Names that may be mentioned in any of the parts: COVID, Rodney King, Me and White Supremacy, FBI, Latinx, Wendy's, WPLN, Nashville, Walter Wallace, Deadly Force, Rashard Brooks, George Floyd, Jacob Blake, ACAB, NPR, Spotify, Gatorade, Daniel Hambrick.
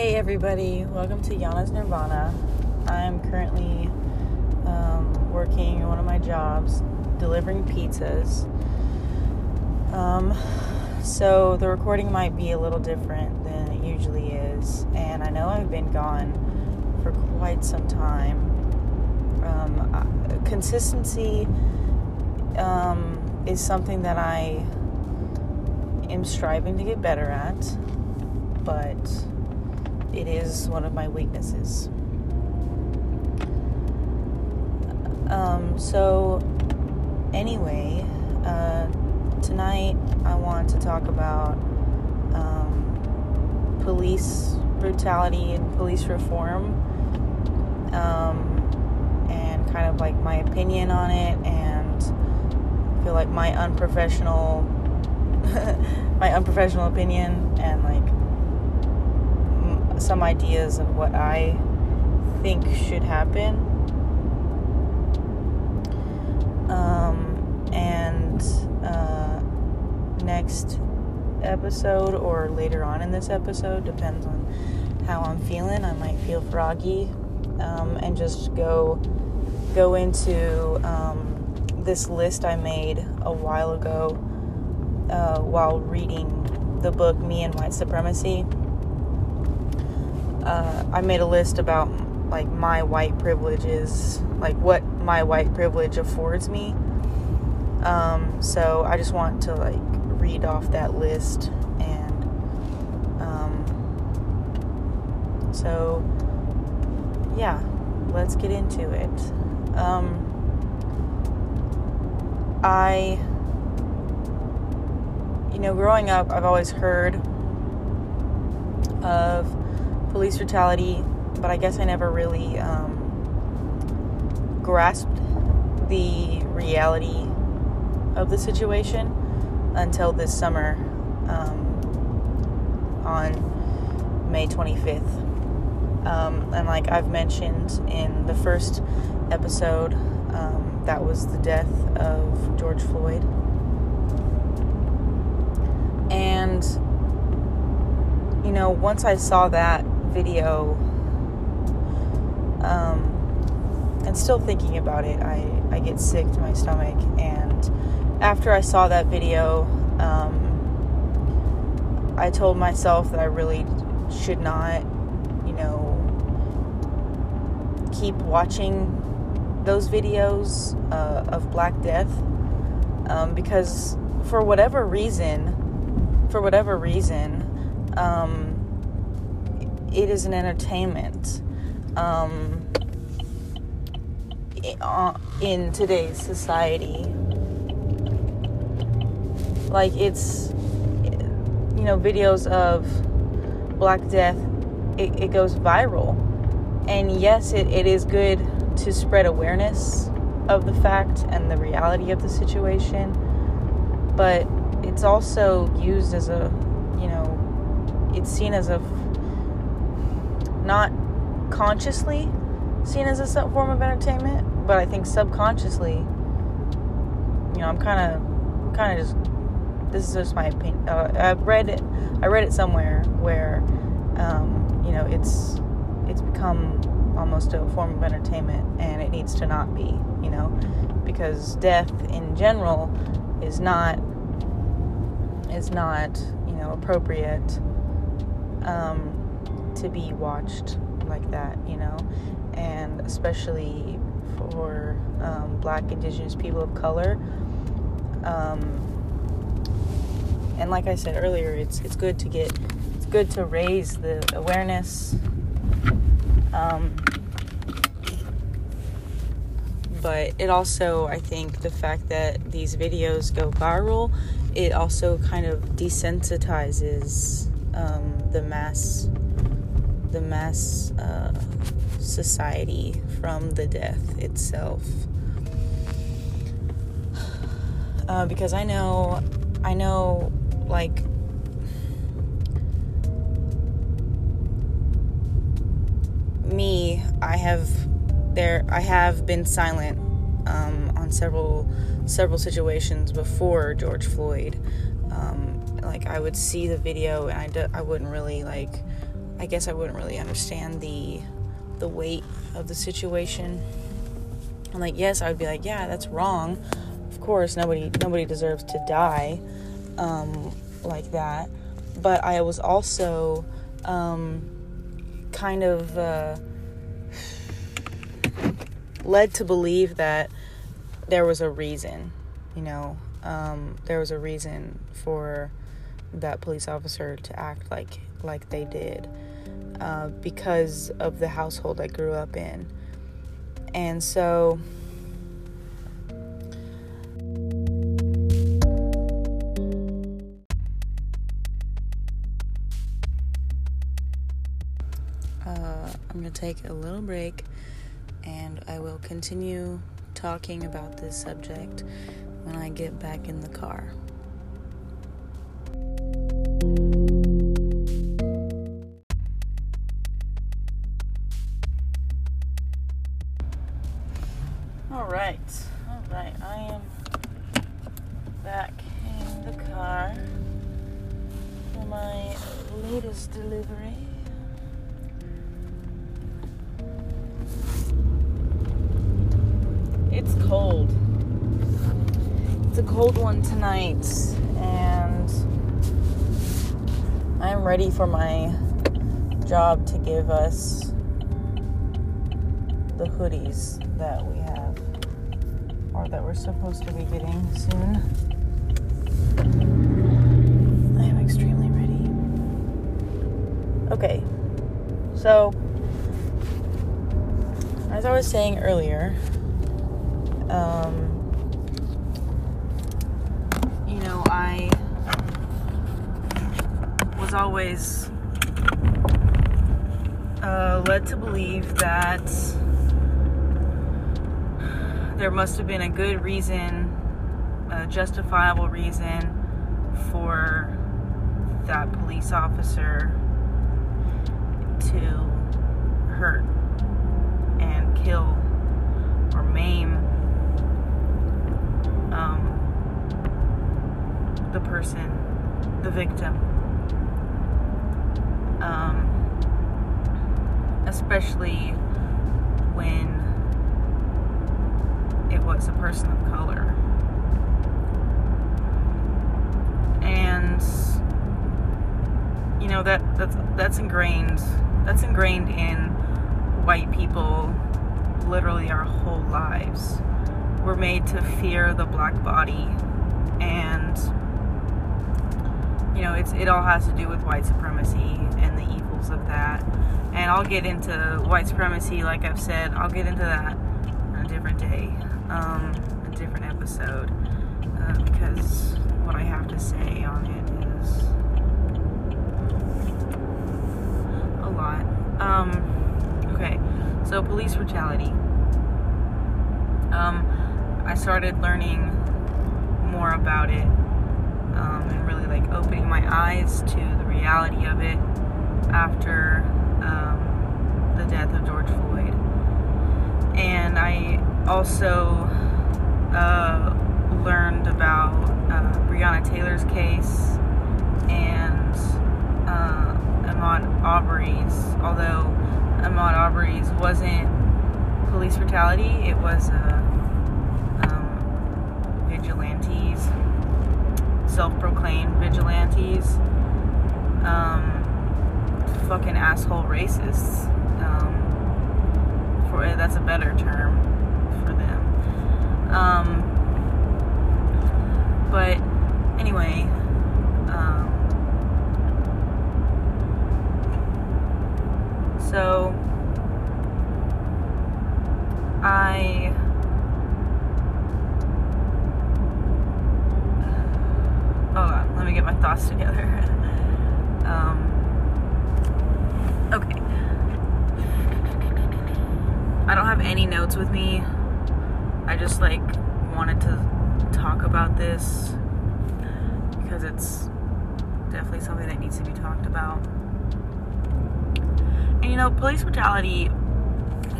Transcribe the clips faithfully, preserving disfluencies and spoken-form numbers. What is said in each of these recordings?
Hey everybody, welcome to Yana's Nirvana. I'm currently um, working in one of my jobs, delivering pizzas. Um, so the recording might be a little different than it usually is, and I know I've been gone for quite some time. Um, consistency um, is something that I am striving to get better at, but it is one of my weaknesses. Um, so, anyway, uh, tonight I want to talk about um, police brutality and police reform, um, and kind of like my opinion on it, and I feel like my unprofessional, my unprofessional opinion, and like some ideas of what I think should happen, um, and uh, next episode or later on in this episode, depends on how I'm feeling. I might feel froggy, um, and just go go into um, this list I made a while ago uh, while reading the book Me and White Supremacy. Uh, I made a list about, like, my white privileges, like, what my white privilege affords me. Um, so I just want to, like, read off that list, and, um, so, yeah, let's get into it. Um, I, you know, growing up, I've always heard of police brutality, but I guess I never really um, grasped the reality of the situation until this summer, um, on May twenty-fifth. Um, and like I've mentioned in the first episode, um, that was the death of George Floyd. And, you know, once I saw that video, um, and still thinking about it, I, I get sick to my stomach, and after I saw that video, um, I told myself that I really should not, you know, keep watching those videos, uh, of Black Death, um, because for whatever reason, for whatever reason, um, it is an entertainment, um, in today's society. Like, it's, you know, videos of Black Death, it, it goes viral. And yes, it, it is good to spread awareness of the fact and the reality of the situation, but it's also used as a, you know, it's seen as a not consciously seen as a form of entertainment, but I think subconsciously, you know, I'm kind of, kind of just, this is just my opinion. Uh, I've read it, I read it somewhere where, um, you know, it's, it's become almost a form of entertainment, and it needs to not be, you know, because death in general is not, is not, you know, appropriate, um, to be watched like that, you know, and especially for um, Black, Indigenous, people of color, um, and like I said earlier, it's it's good to get, it's good to raise the awareness, um, but it also, I think, the fact that these videos go viral, it also kind of desensitizes um, the mass. the mass uh, society from the death itself, uh, because I know, I know, like, me, I have there, I have been silent um, on several, several situations before George Floyd. Um, like, I would see the video, and I, d- I wouldn't really like. I guess I wouldn't really understand the the weight of the situation. And like, yes, I would be like, yeah, that's wrong. Of course, nobody nobody deserves to die um, like that. But I was also um, kind of uh, led to believe that there was a reason, you know, um, there was a reason for that police officer to act like like they did uh, because of the household I grew up in. And so uh, I'm going to take a little break, and I will continue talking about this subject when I get back in the car. Alright, I am back in the car for my latest delivery. It's cold. It's a cold one tonight, and I'm ready for my job to give us the hoodies that we have, or that we're supposed to be getting soon. I am extremely ready. Okay, so as I was saying earlier, um, you know, I was always uh, led to believe that there must have been a good reason, a justifiable reason for that police officer to hurt and kill or maim um, the person, the victim. Um, especially when it was a person of color. And you know, that that's that's ingrained that's ingrained in white people literally our whole lives. We're made to fear the black body, and you know, it's it all has to do with white supremacy and the evils of that. And I'll get into white supremacy, like I've said, I'll get into that on a different day. Um, a different episode, uh, because what I have to say on it is a lot. Um, okay, so police brutality. Um, I started learning more about it, um, and really like opening my eyes to the reality of it after um, the death of George Floyd. And I also uh, learned about uh, Breonna Taylor's case and uh, Ahmaud Arbery's, although Ahmaud Arbery's wasn't police brutality, it was uh, um, vigilantes, self-proclaimed vigilantes, um, fucking asshole racists, um, for, that's a better term. Um, but anyway, um, so I, hold on, let me get my thoughts together. um, okay. I don't have any notes with me. I just like wanted to talk about this because it's definitely something that needs to be talked about. And you know, police brutality,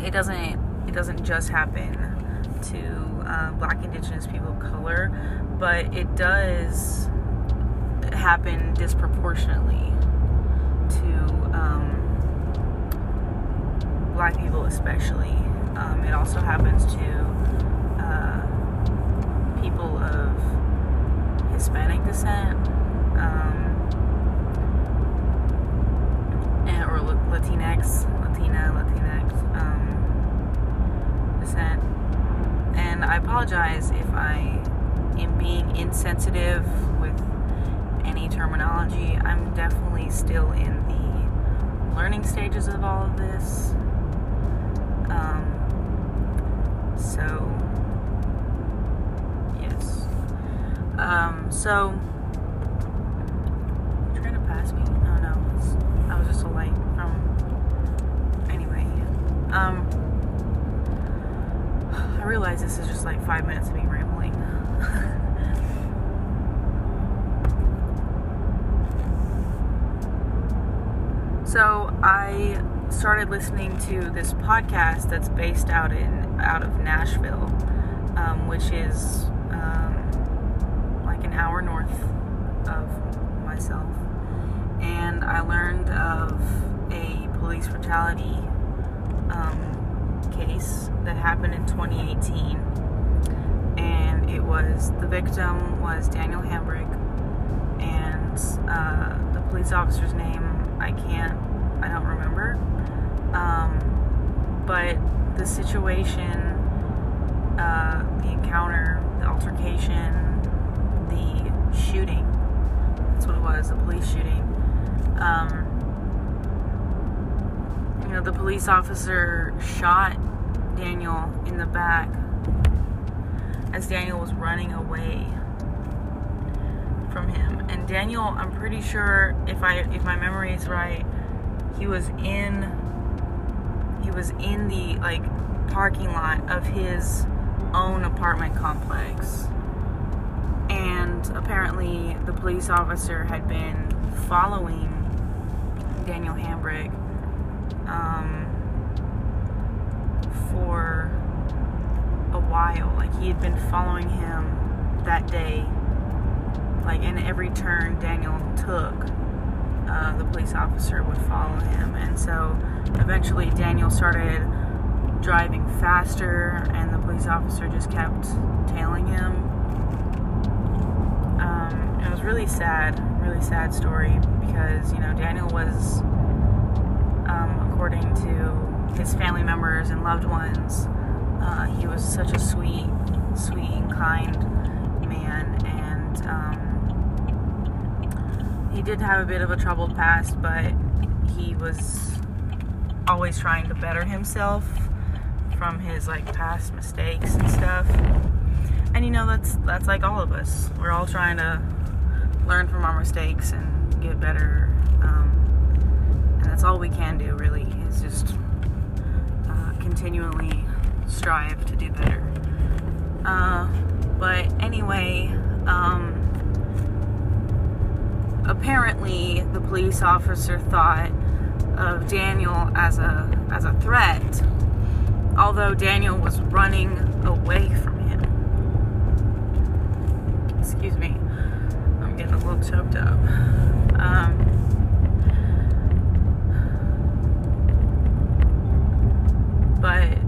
it doesn't it doesn't just happen to uh, black, indigenous people of color, but it does happen disproportionately to um, black people especially. Um, it also happens to uh, people of Hispanic descent, um, and, or Latinx, Latina, Latinx um, descent. And I apologize if I am being insensitive with any terminology. I'm definitely still in the learning stages of all of this. Um, so, yes. Um, so, you're trying to pass me? No, no, it's, I was just a light from, anyway. Um, I realize this is just like five minutes of me rambling. So I started listening to this podcast that's based out in out of Nashville, um, which is um, like an hour north of myself, and I learned of a police brutality um, case that happened in twenty eighteen, and it was the victim was Daniel Hambrick, and uh, the police officer's name I can't, I don't remember, um, but the situation, uh, the encounter, the altercation, the shooting, that's what it was, the police shooting, um, you know, the police officer shot Daniel in the back as Daniel was running away from him. And Daniel, I'm pretty sure, if I if my memory is right, he was in he was in the like parking lot of his own apartment complex, and apparently the police officer had been following Daniel Hambrick um, for a while. Like, he had been following him that day. Like, in every turn Daniel took, uh, the police officer would follow him. And so, eventually Daniel started driving faster, and the police officer just kept tailing him. Um, it was really sad, really sad story, because, you know, Daniel was, um, according to his family members and loved ones, uh, he was such a sweet, sweet and kind man, and, um, he did have a bit of a troubled past, but he was always trying to better himself from his, like, past mistakes and stuff. And, you know, that's, that's like all of us. We're all trying to learn from our mistakes and get better. Um, and that's all we can do, really, is just uh, continually strive to do better. Uh, but anyway, um... apparently, the police officer thought of Daniel as a as a threat, although Daniel was running away from him. Excuse me, I'm getting a little choked up. Um, but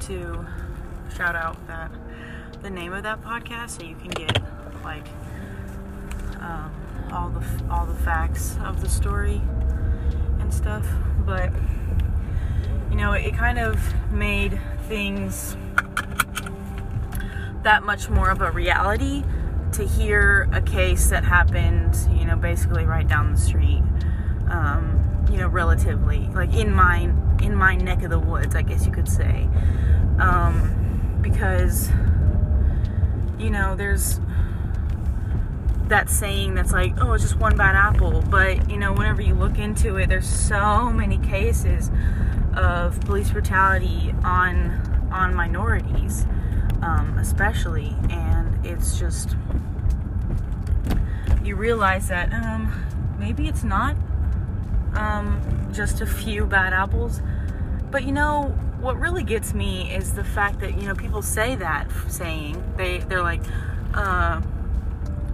to shout out that the name of that podcast, so you can get like um, all the all the facts of the story and stuff. But you know, it kind of made things that much more of a reality to hear a case that happened, you know, basically right down the street, um, you know, relatively, like in my, in my neck of the woods, I guess you could say, um, because, you know, there's that saying that's like, oh, it's just one bad apple, but, you know, whenever you look into it, there's so many cases of police brutality on, on minorities, um, especially, and it's just, you realize that, um, maybe it's not, um, just a few bad apples, but, you know, what really gets me is the fact that, you know, people say that saying, they, they're like, uh,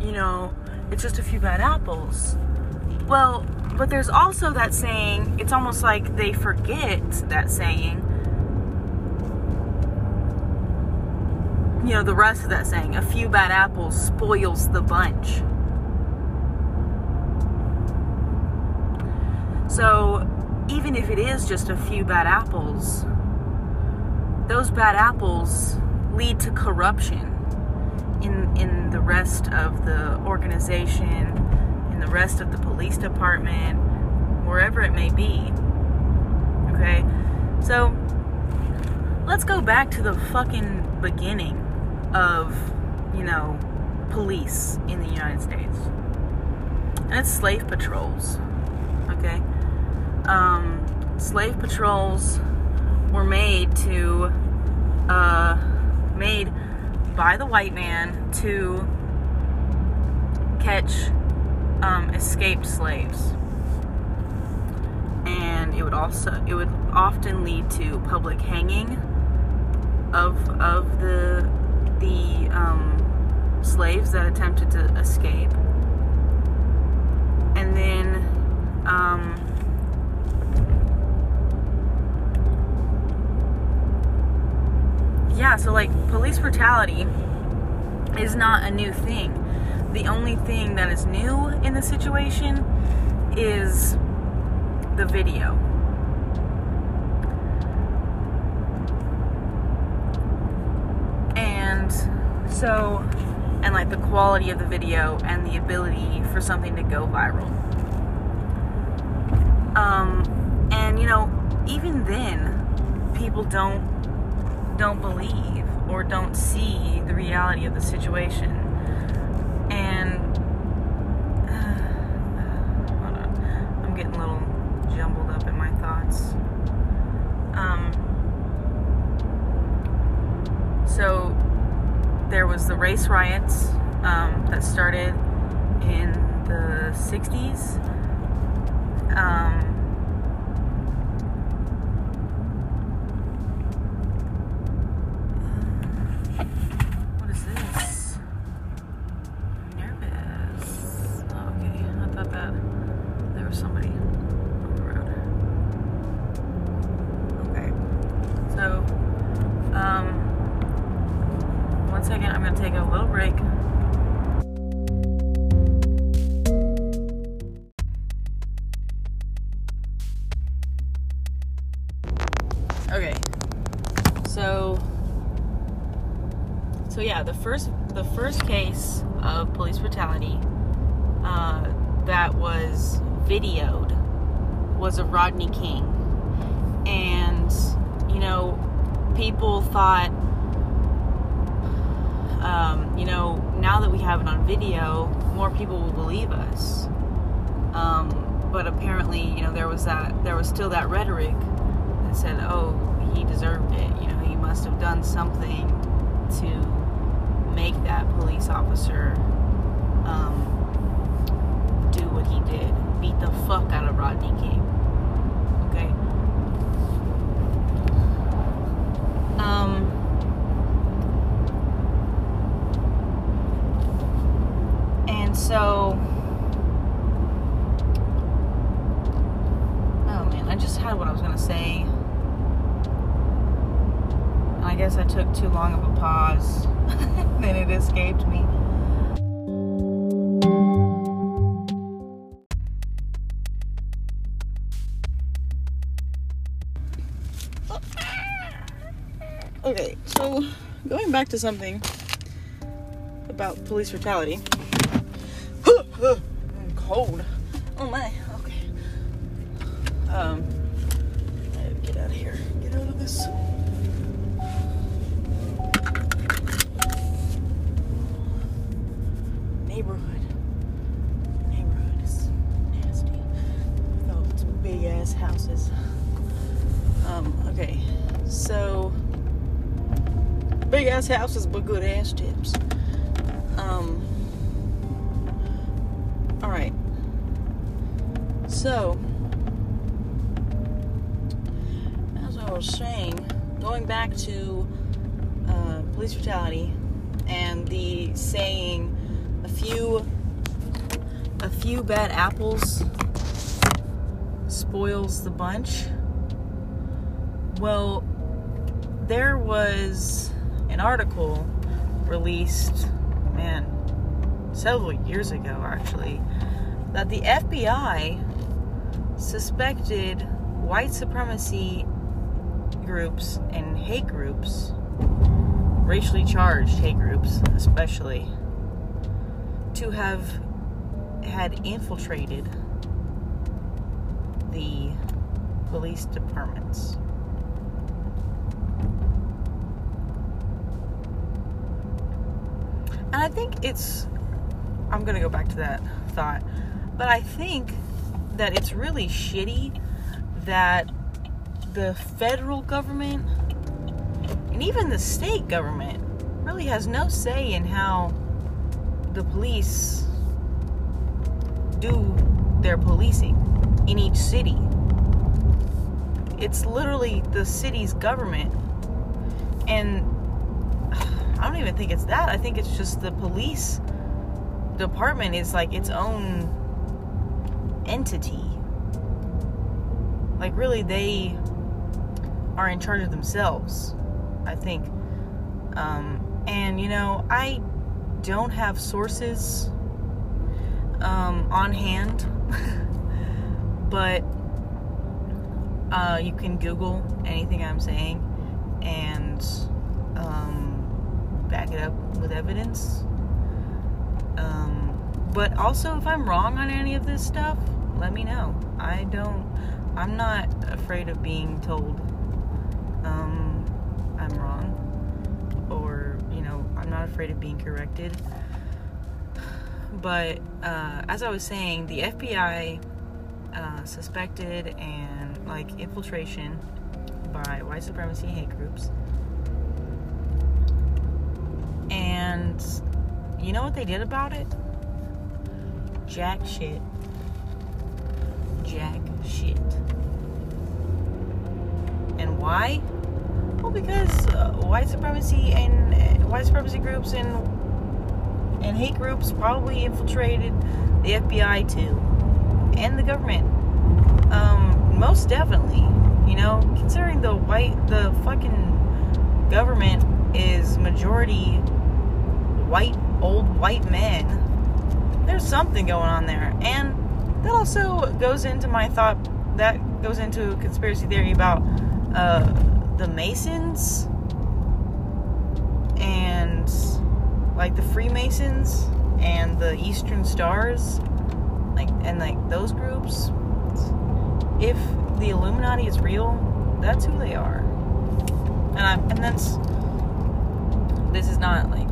you know, it's just a few bad apples. Well, but there's also that saying, it's almost like they forget that saying, you know, the rest of that saying, a few bad apples spoils the bunch. So, even if it is just a few bad apples, those bad apples lead to corruption in, in the rest of the organization, in the rest of the police department, wherever it may be. Okay? So, let's go back to the fucking beginning of, you know, police in the United States. And it's slave patrols. Okay? Um, slave patrols were made to, uh, made by the white man to catch, um, escaped slaves. And it would also, it would often lead to public hanging of, of the, the, um, slaves that attempted to escape. And then, um, yeah, so, like, police brutality is not a new thing. The only thing that is new in the situation is the video. And so, and, like, the quality of the video and the ability for something to go viral. Um, and, you know, even then, people don't don't believe or don't see the reality of the situation. And uh, hold on, I'm getting a little jumbled up in my thoughts. Um, so there was the race riots um, that started in the sixties. Um, So yeah, the first the first case of police brutality uh, that was videoed was of Rodney King, and you know, people thought, um, you know, now that we have it on video, more people will believe us. Um, but apparently, you know, there was that there was still that rhetoric that said, oh, he deserved it. You know, he must have done something to make that police officer um, do what he did. Beat the fuck out of Rodney King. Okay? Um, and so, oh man, I just had what I was gonna say. I I guess I took too long of a pause, then it escaped me. Okay, so going back to something about police brutality. I'm cold. Oh my, okay. Um, I gotta get out of here. Get out of this. Neighborhood. Neighborhood is nasty. With all those big ass houses. Um, okay, so. Big ass houses, but good ass tips. Um, alright. So, as I was saying, going back to uh, police brutality and the saying, a few, a few bad apples spoils the bunch. Well, there was an article released, man, several years ago actually, that the F B I suspected white supremacy groups and hate groups, racially charged hate groups especially, to have had infiltrated the police departments. And I think it's, I'm going to go back to that thought, but I think that it's really shitty that the federal government and even the state government really has no say in how the police do their policing in each city. It's literally the city's government, and I don't even think it's that. I think it's just the police department is like its own entity. Like, really, they are in charge of themselves, I think. Um, and, you know, I don't have sources um, on hand, but uh, you can Google anything I'm saying and um back it up with evidence. Um, but also, if I'm wrong on any of this stuff, let me know. I don't, I'm not afraid of being told um, I'm wrong, or, you know, I'm not afraid of being corrected. But uh, as I was saying, the F B I uh, suspected and like infiltration by white supremacy and hate groups. And you know what they did about it? Jack shit. Jack shit. And why? Well, because uh, white supremacy and uh, white supremacy groups and and hate groups probably infiltrated the F B I too, and the government. Um, most definitely. You know, considering the white, the fucking government is majority white, old white men, there's something going on there. And that also goes into my thought, that goes into a conspiracy theory about uh, the Masons and like the Freemasons and the Eastern Stars, like, and like those groups. If the Illuminati is real, that's who they are. And I, and that's, this is not like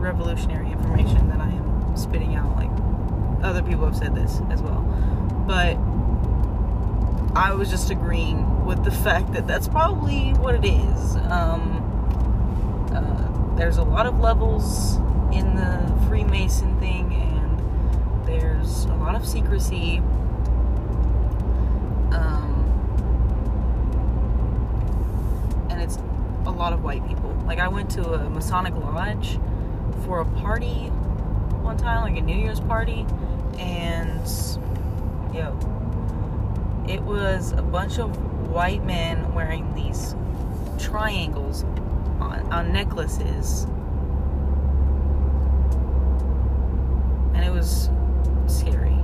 revolutionary information that I am spitting out, like other people have said this as well, but I was just agreeing with the fact that that's probably what it is. Um, uh, there's a lot of levels in the Freemason thing, and there's a lot of secrecy. Um, and it's a lot of white people. Like, I went to a Masonic lodge for a party one time, like a New Year's party, and yo, it was a bunch of white men wearing these triangles on, on necklaces. And it was scary.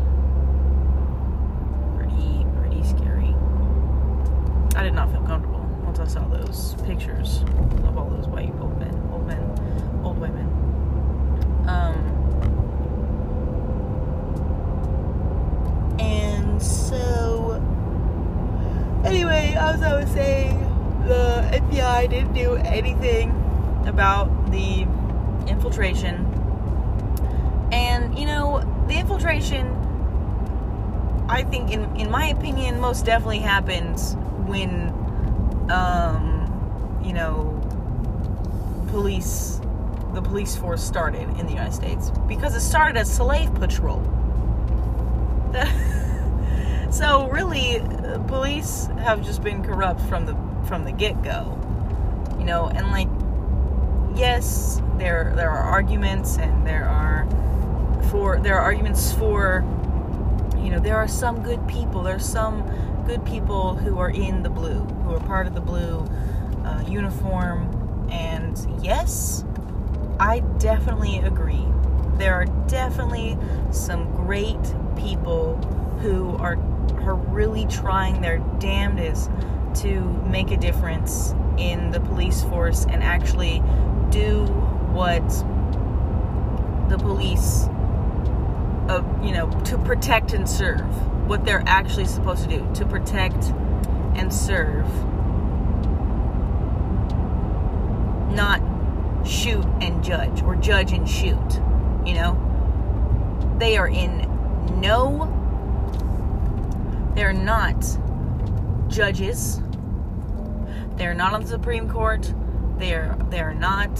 Pretty, pretty scary. I did not feel comfortable once I saw those pictures of all those white old men, old men, old white men. Um, and so, anyway, as I was saying, the F B I didn't do anything about the infiltration. And, you know, the infiltration, I think, in, in my opinion, most definitely happens when, um, you know, police... the police force started in the United States, because it started as slave patrol. So really, police have just been corrupt from the from the get-go, you know. And like, yes, there there are arguments, and there are for there are arguments for, you know, there are some good people. There's some good people who are in the blue, who are part of the blue uh, uniform, and yes. I definitely agree. There are definitely some great people who are, are really trying their damnedest to make a difference in the police force and actually do what the police, uh, you know, to protect and serve. What they're actually supposed to do, to protect and serve. Not shoot and judge, or judge and shoot, you know. They are in no, they're not judges, they're not on the Supreme Court, they're, they're not,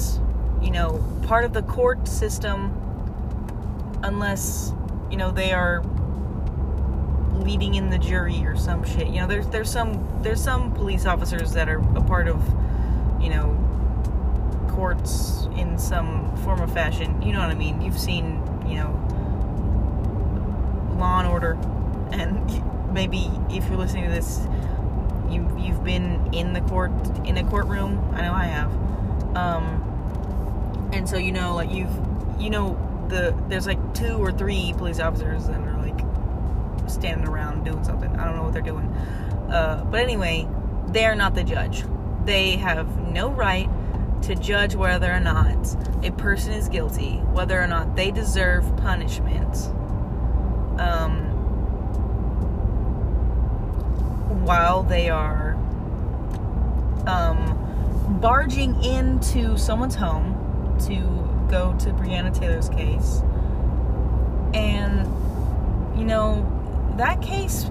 you know, part of the court system, unless, you know, they are leading in the jury or some shit, you know. There's, there's some, there's some police officers that are a part of, you know, courts in some form or fashion, you know what I mean? You've seen, you know, Law and Order, and maybe if you're listening to this, you, you've been in the court, in a courtroom, I know I have, um, and so, you know, like, you've, you know, the, there's like two or three police officers that are, like, standing around doing something, I don't know what they're doing, uh, but anyway, they're not the judge. They have no right to judge whether or not a person is guilty, whether or not they deserve punishment, um, while they are, um, barging into someone's home to go to Breonna Taylor's case. And, you know, that case,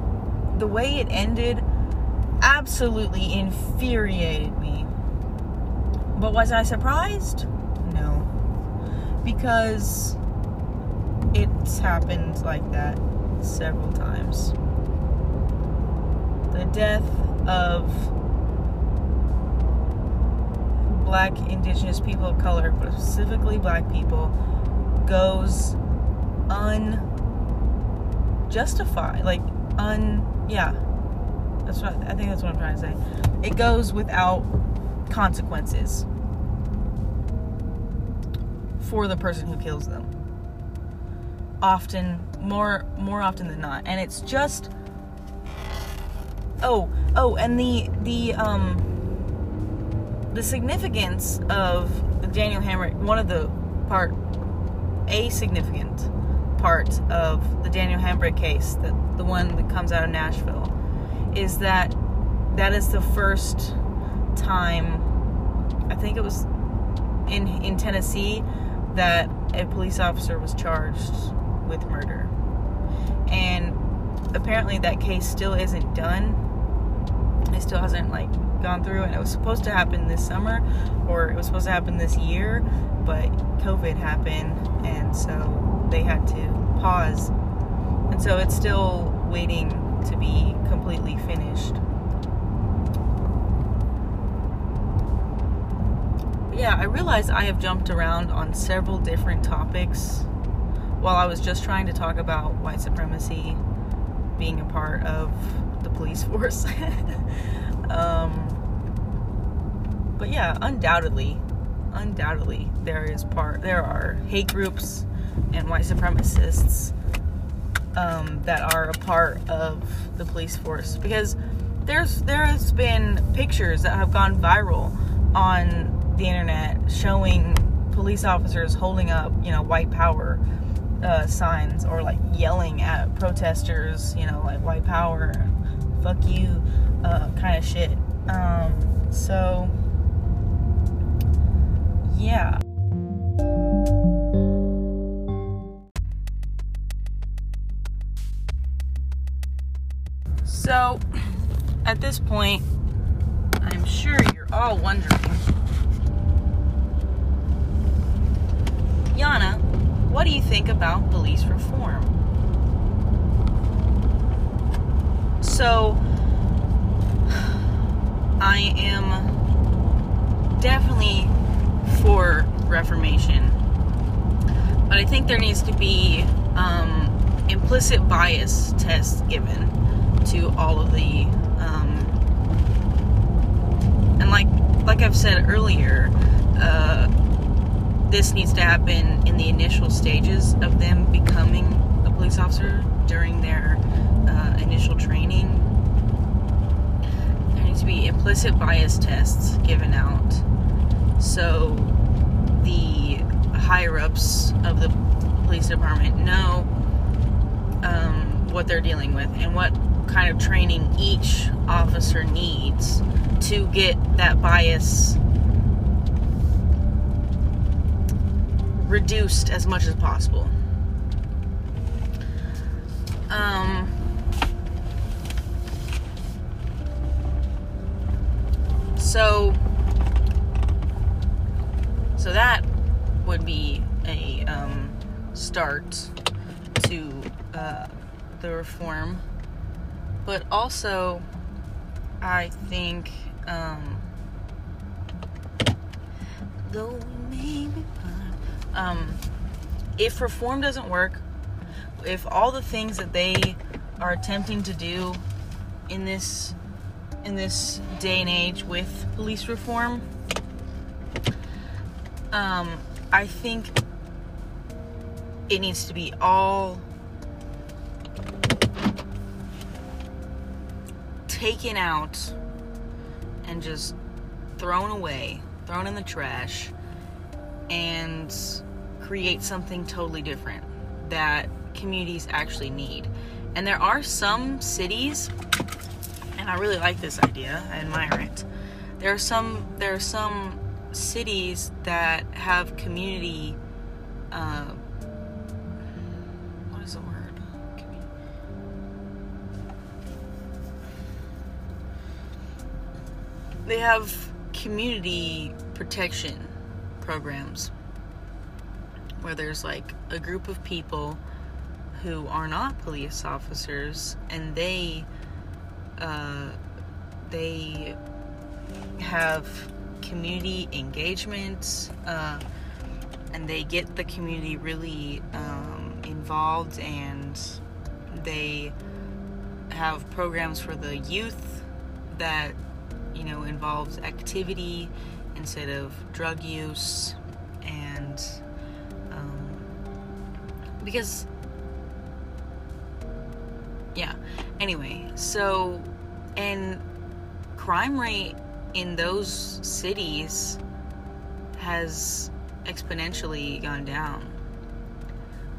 the way it ended, absolutely infuriated me. But was I surprised? No. Because it's happened like that several times. The death of black, indigenous people of color, but specifically black people, goes unjustified. Like, un... yeah. That's what, I think that's what I'm trying to say. It goes without consequences for the person who kills them. Often, more more often than not. And it's just oh, oh, and the the um the significance of Daniel Hambrick, one of the part a significant part of the Daniel Hambrick case, that the one that comes out of Nashville, is that that is the first time, I think it was in in Tennessee, that a police officer was charged with murder. And apparently that case still isn't done. It still hasn't, like, gone through, and it was supposed to happen this summer, or it was supposed to happen this year, but COVID happened, and so they had to pause. And so it's still waiting to be completely finished. Yeah, I realize I have jumped around on several different topics while I was just trying to talk about white supremacy being a part of the police force. um, but yeah, undoubtedly, undoubtedly, there is part, there are hate groups and white supremacists um, that are a part of the police force, because there's there has been pictures that have gone viral on the internet showing police officers holding up, you know, white power uh, signs, or like yelling at protesters, you know, like white power, fuck you, uh, kind of shit. Um, so, yeah. So, at this point, I'm sure you're all wondering, Yana, what do you think about police reform? So, I am definitely for reformation, but I think there needs to be um, implicit bias tests given to all of the, um, and like, like I've said earlier, uh, this needs to happen in the initial stages of them becoming a police officer, during their uh, initial training. There needs to be implicit bias tests given out, so the higher-ups of the police department know um, what they're dealing with and what kind of training each officer needs to get that bias reduced as much as possible. Um, so, so that would be a um, start to uh, the reform. But also, I think, um, though we may be fine, um, if reform doesn't work, if all the things that they are attempting to do in this, in this day and age with police reform, um, I think it needs to be all taken out and just thrown away, thrown in the trash, and create something totally different that communities actually need. And there are some cities, and I really like this idea, I admire it. There are some, there are some cities that have community, uh, what is the word? They have community protection programs where there's like a group of people who are not police officers, and they uh, they have community engagement, uh, and they get the community really um, involved, and they have programs for the youth that, you know, involves activity instead of drug use. And um, because, yeah, anyway, so, and crime rate in those cities has exponentially gone down.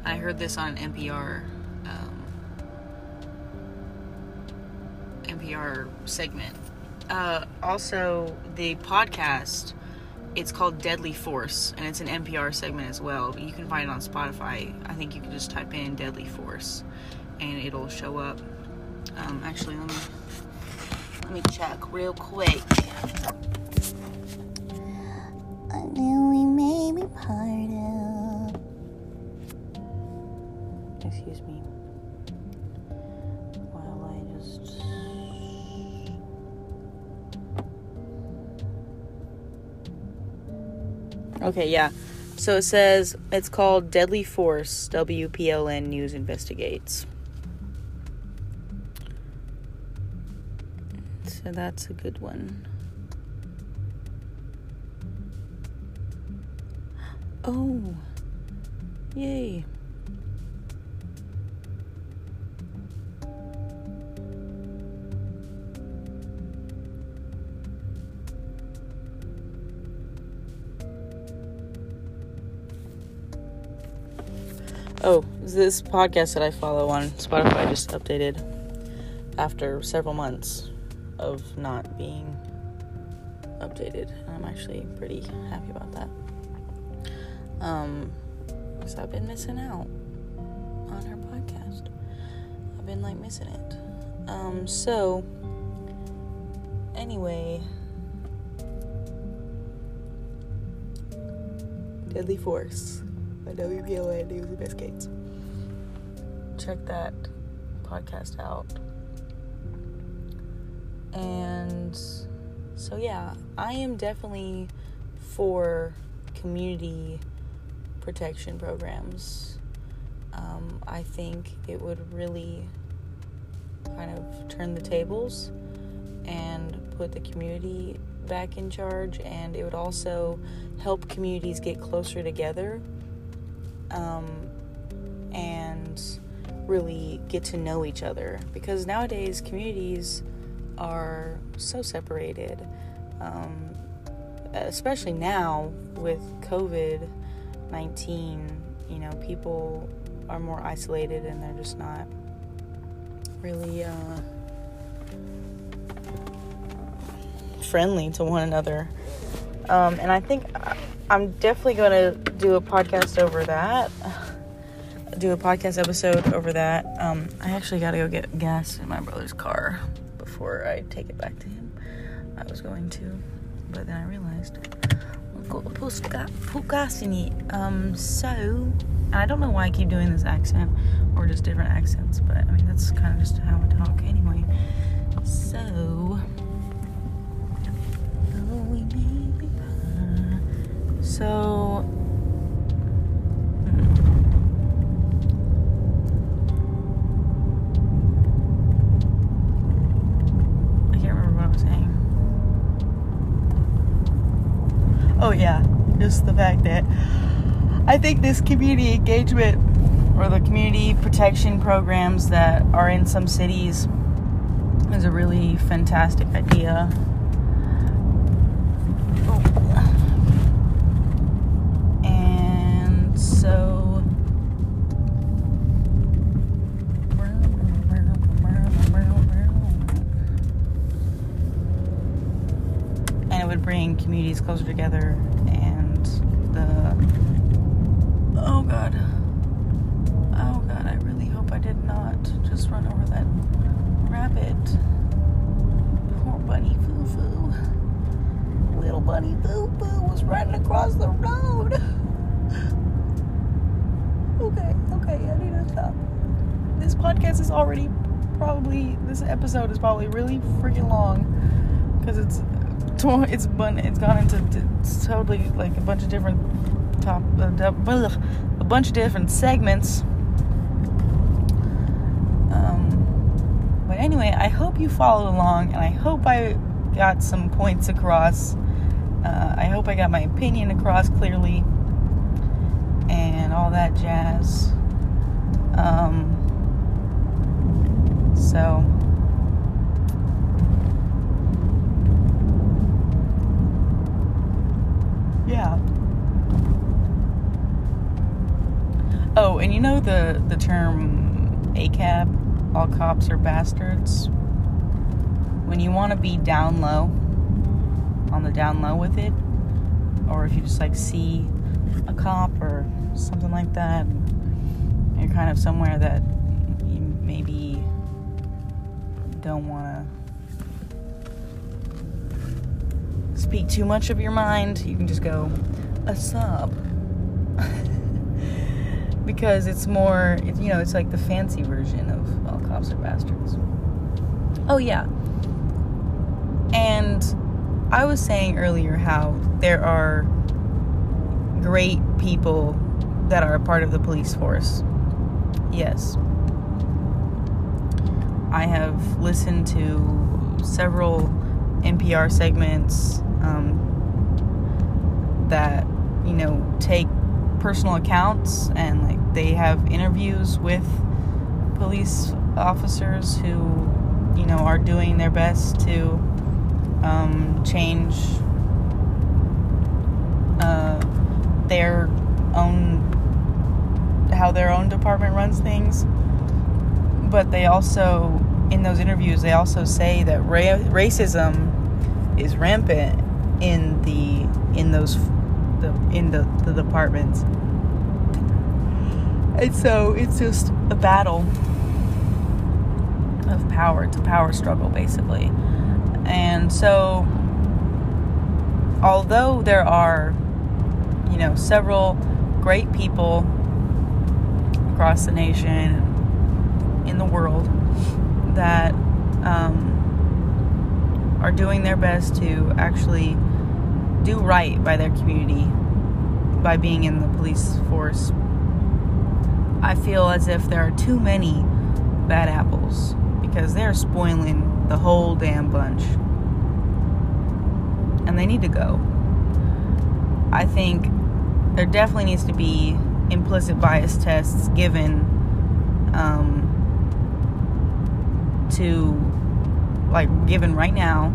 I heard this on N P R, um, N P R segment. Uh, also, the podcast, it's called Deadly Force, and it's an N P R segment as well. You can find it on Spotify. I think you can just type in Deadly Force, and it'll show up. Um, actually, let me, let me check real quick. I knew we may be part of... Excuse me. Okay, yeah. So it says, it's called Deadly Force, W P L N News Investigates. So that's a good one. Oh, yay. Oh, this podcast that I follow on Spotify just updated after several months of not being updated. I'm actually pretty happy about that. Um, because I've been missing out on her podcast. I've been, like, missing it. Um, so, anyway. Deadly Force by W P L N News and Biscuits. Check that podcast out. And so, yeah, I am definitely for community protection programs. Um, I think it would really kind of turn the tables and put the community back in charge, and it would also help communities get closer together um, and really get to know each other, because nowadays communities are so separated, um, especially now with covid nineteen, you know, people are more isolated and they're just not really uh, friendly to one another. Um, and I think I'm definitely going to do a podcast over that. Do a podcast episode over that. Um, I actually got to go get gas in my brother's car before I take it back to him. I was going to, but then I realized I've got to put gas in it. Um, so, and I don't know why I keep doing this accent, or just different accents, but I mean, that's kind of just how I talk anyway. So, oh, we may be fine. So, oh yeah, just the fact that I think this community engagement or the community protection programs that are in some cities is a really fantastic idea. Oh. And so bring communities closer together, and the oh god oh god I really hope I did not just run over that rabbit. Poor bunny Foo Foo. Little bunny Foo Foo was running across the road. okay okay I need to stop. This podcast is already probably this episode is probably really freaking long, because it's It's been, it's gone into it's totally like a bunch of different top uh, a bunch of different segments. Um, but anyway, I hope you followed along, and I hope I got some points across. Uh, I hope I got my opinion across clearly, and all that jazz. Um, so. Yeah. Oh, and you know the, the term A C A B, all cops are bastards? When you want to be down low, on the down low with it, or if you just, like, see a cop or something like that, you're kind of somewhere that you maybe don't want to speak too much of your mind, you can just go a sub because it's more, it, you know, it's like the fancy version of all cops are bastards. Oh yeah, and I was saying earlier how there are great people that are a part of the police force. Yes, I have listened to several N P R segments um, that, you know, take personal accounts, and like they have interviews with police officers who, you know, are doing their best to um, change uh, their own, how their own department runs things. But they also, in those interviews, they also say that ra- racism is rampant in the in those the, in the, the departments, and so it's just a battle of power. It's a power struggle, basically. And so, although there are, you know, several great people across the nation, in the world, that um, are doing their best to actually do right by their community by being in the police force, I feel as if there are too many bad apples, because they're spoiling the whole damn bunch, and they need to go. I think there definitely needs to be implicit bias tests given um to, like, given right now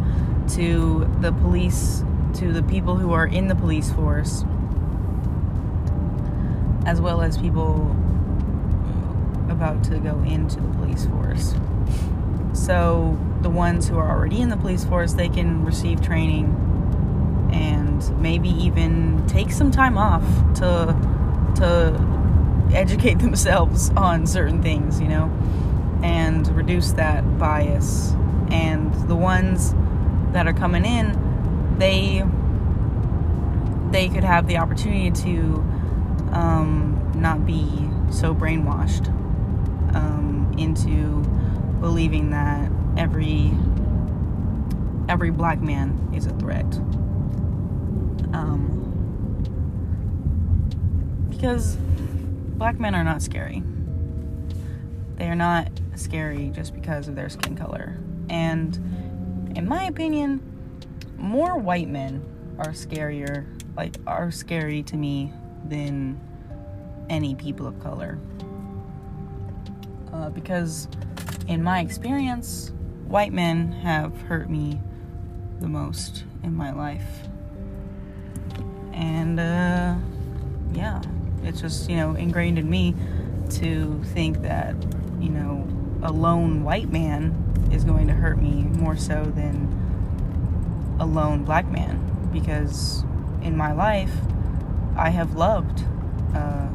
to the police, to the people who are in the police force, as well as people about to go into the police force. So the ones who are already in the police force, they can receive training and maybe even take some time off to to educate themselves on certain things, you know, and reduce that bias. And the ones that are coming in, they they could have the opportunity to um, not be so brainwashed um, into believing that every every black man is a threat. Um, because black men are not scary. They are not scary just because of their skin color. And in my opinion, more white men are scarier, like, are scary to me than any people of color. Uh, because in my experience, white men have hurt me the most in my life. And, uh, yeah, it's just, you know, ingrained in me to think that, you know, a lone white man is going to hurt me more so than a lone black man, because in my life I have loved uh,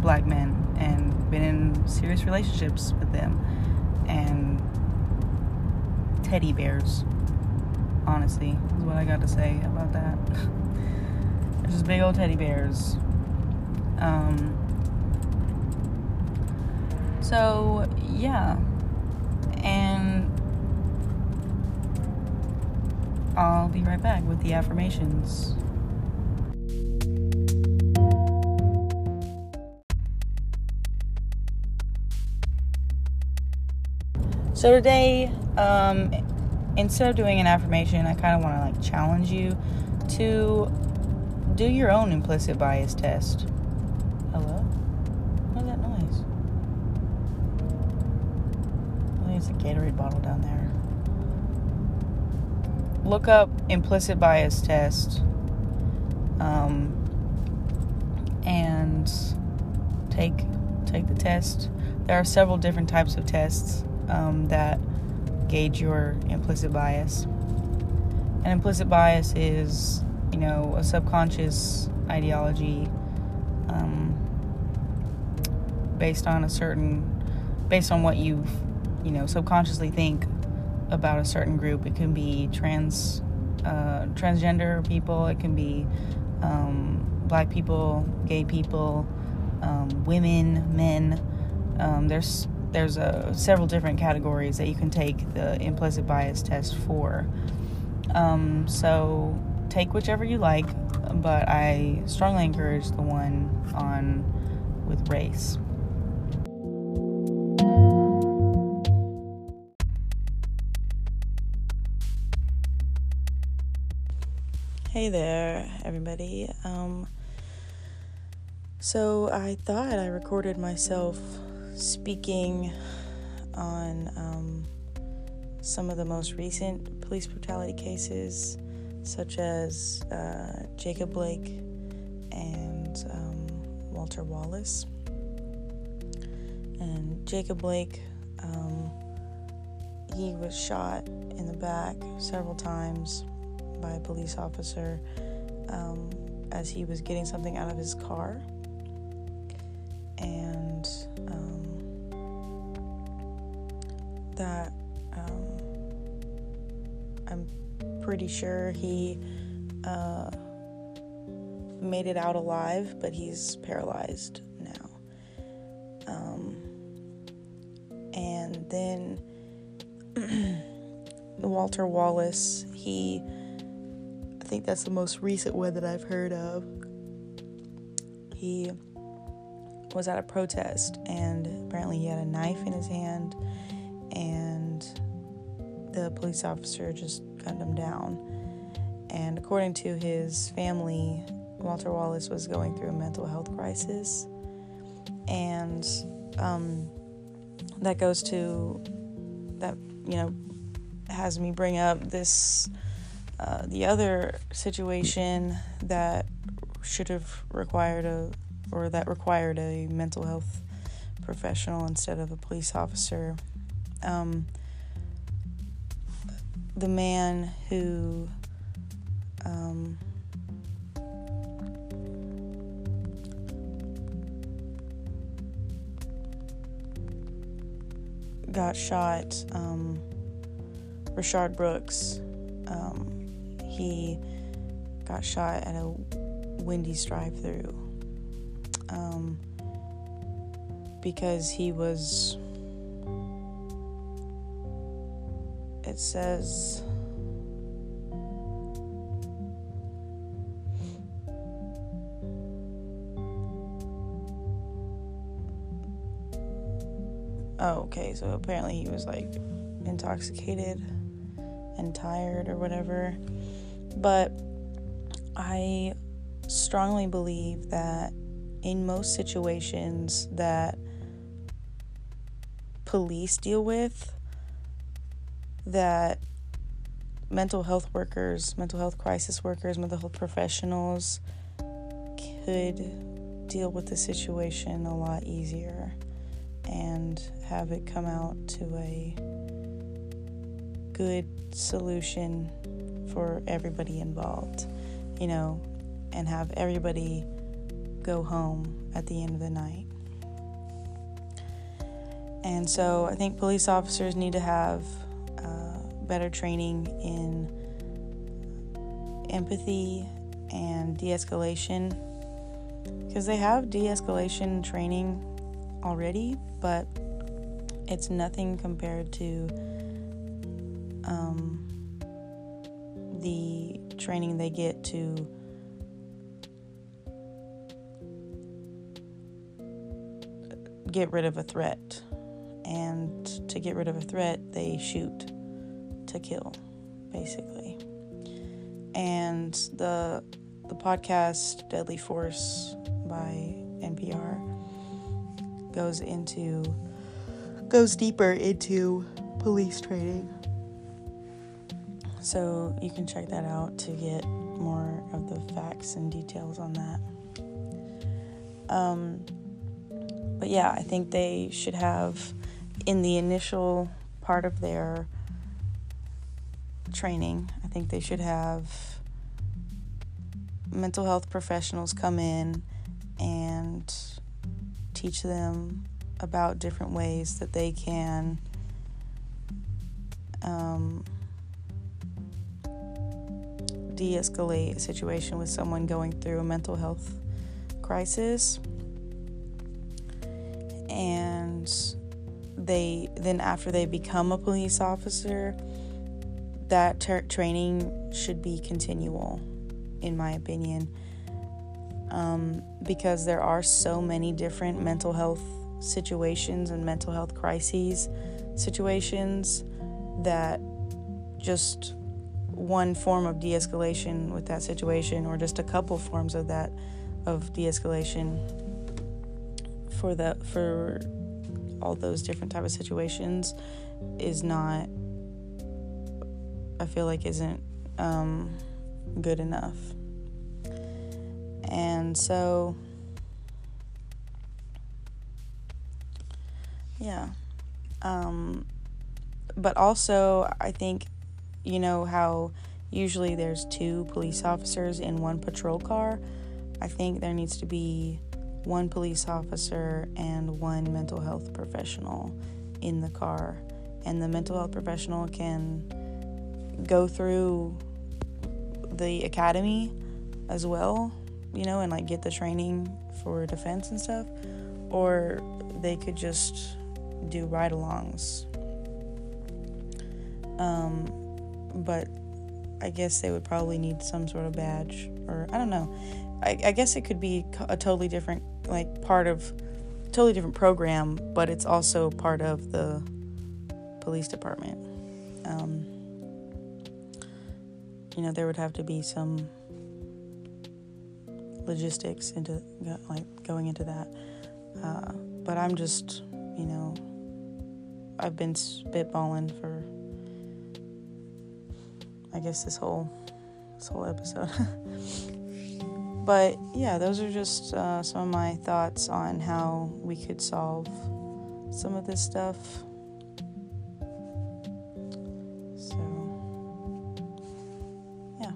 black men and been in serious relationships with them, and teddy bears, honestly, is what I got to say about that. They're just big old teddy bears. Um... So, yeah, and I'll be right back with the affirmations. So today, um, instead of doing an affirmation, I kind of want to, like, challenge you to do your own implicit bias test. Hello? A Gatorade bottle down there. Look up implicit bias test, um, and take take the test. There are several different types of tests um, that gauge your implicit bias. And implicit bias is, you know, a subconscious ideology um, based on a certain, based on what you've, you know, subconsciously think about a certain group. It can be trans, uh, transgender people. It can be um, black people, gay people, um, women, men. Um, there's there's a, several different categories that you can take the implicit bias test for. Um, so take whichever you like, but I strongly encourage the one on with race. Hey there, everybody. Um, so I thought I recorded myself speaking on um, some of the most recent police brutality cases, such as uh, Jacob Blake and um, Walter Wallace. And Jacob Blake, um, he was shot in the back several times by a police officer um, as he was getting something out of his car. And um, that, um, I'm pretty sure he uh, made it out alive, but he's paralyzed now. Um, and then Walter Wallace, he... I think that's the most recent one that I've heard of. He was at a protest and apparently he had a knife in his hand, and the police officer just gunned him down. And according to his family, Walter Wallace was going through a mental health crisis, and um, that goes to that you know has me bring up this. Uh, the other situation that should have required a, or that required a mental health professional instead of a police officer. Um, the man who, um, got shot, um, Rashard Brooks, um, he got shot at a Wendy's drive-thru um, because he was, it says, oh, okay, so apparently he was, like, intoxicated and tired or whatever. But I strongly believe that in most situations that police deal with, that mental health workers, mental health crisis workers, mental health professionals could deal with the situation a lot easier and have it come out to a good solution for everybody involved, you know, and have everybody go home at the end of the night. And so I think police officers need to have uh, better training in empathy and de-escalation, because they have de-escalation training already, but it's nothing compared to um, the training they get to get rid of a threat. And to get rid of a threat, they shoot to kill, basically. And the the podcast Deadly Force by N P R goes into goes deeper into police training. So you can check that out to get more of the facts and details on that. Um, but yeah, I think they should have, in the initial part of their training, I think they should have mental health professionals come in and teach them about different ways that they can... Um, de-escalate a situation with someone going through a mental health crisis. And they then, after they become a police officer, that ter- training should be continual, in my opinion, um, because there are so many different mental health situations and mental health crises situations that just one form of de-escalation with that situation, or just a couple forms of that, of de-escalation for the for all those different type of situations is not, I feel like isn't um, good enough. And so, yeah. Um, but also, I think, you know, how usually there's two police officers in one patrol car. I think there needs to be one police officer and one mental health professional in the car. And the mental health professional can go through the academy as well, you know, and like get the training for defense and stuff. Or they could just do ride-alongs. Um, but I guess they would probably need some sort of badge, or I don't know. I, I guess it could be a totally different, like, part of, totally different program, but it's also part of the police department. Um, you know, there would have to be some logistics into, like, going into that. Uh, but I'm just, you know, I've been spitballing for, I guess, this whole, this whole episode. But yeah, those are just uh, some of my thoughts on how we could solve some of this stuff. So, yeah.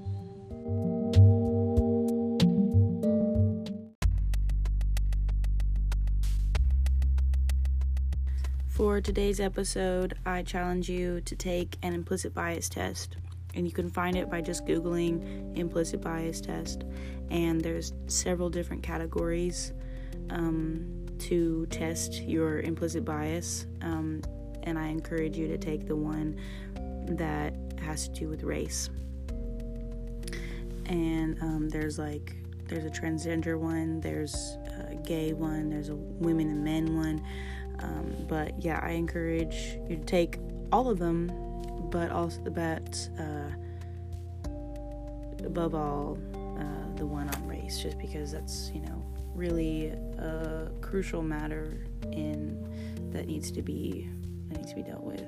For today's episode, I challenge you to take an implicit bias test. And you can find it by just Googling implicit bias test. And there's several different categories um, to test your implicit bias. Um, and I encourage you to take the one that has to do with race. And um, there's like, there's a transgender one, there's a gay one, there's a women and men one. Um, but yeah, I encourage you to take all of them. But also, but uh, above all, uh, the one on race, just because that's, you know, really a crucial matter in that needs to be that needs to be dealt with.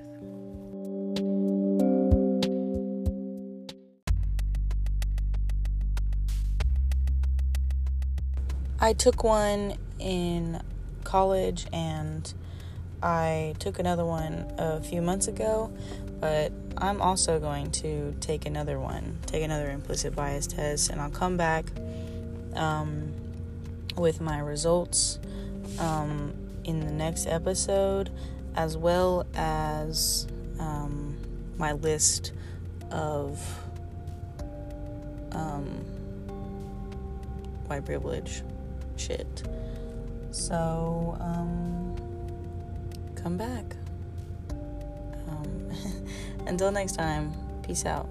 I took one in college, and I took another one a few months ago. But I'm also going to take another one, take another implicit bias test, and I'll come back um, with my results um, in the next episode, as well as um, my list of um, white privilege shit. So, um, come back. Until next time, peace out.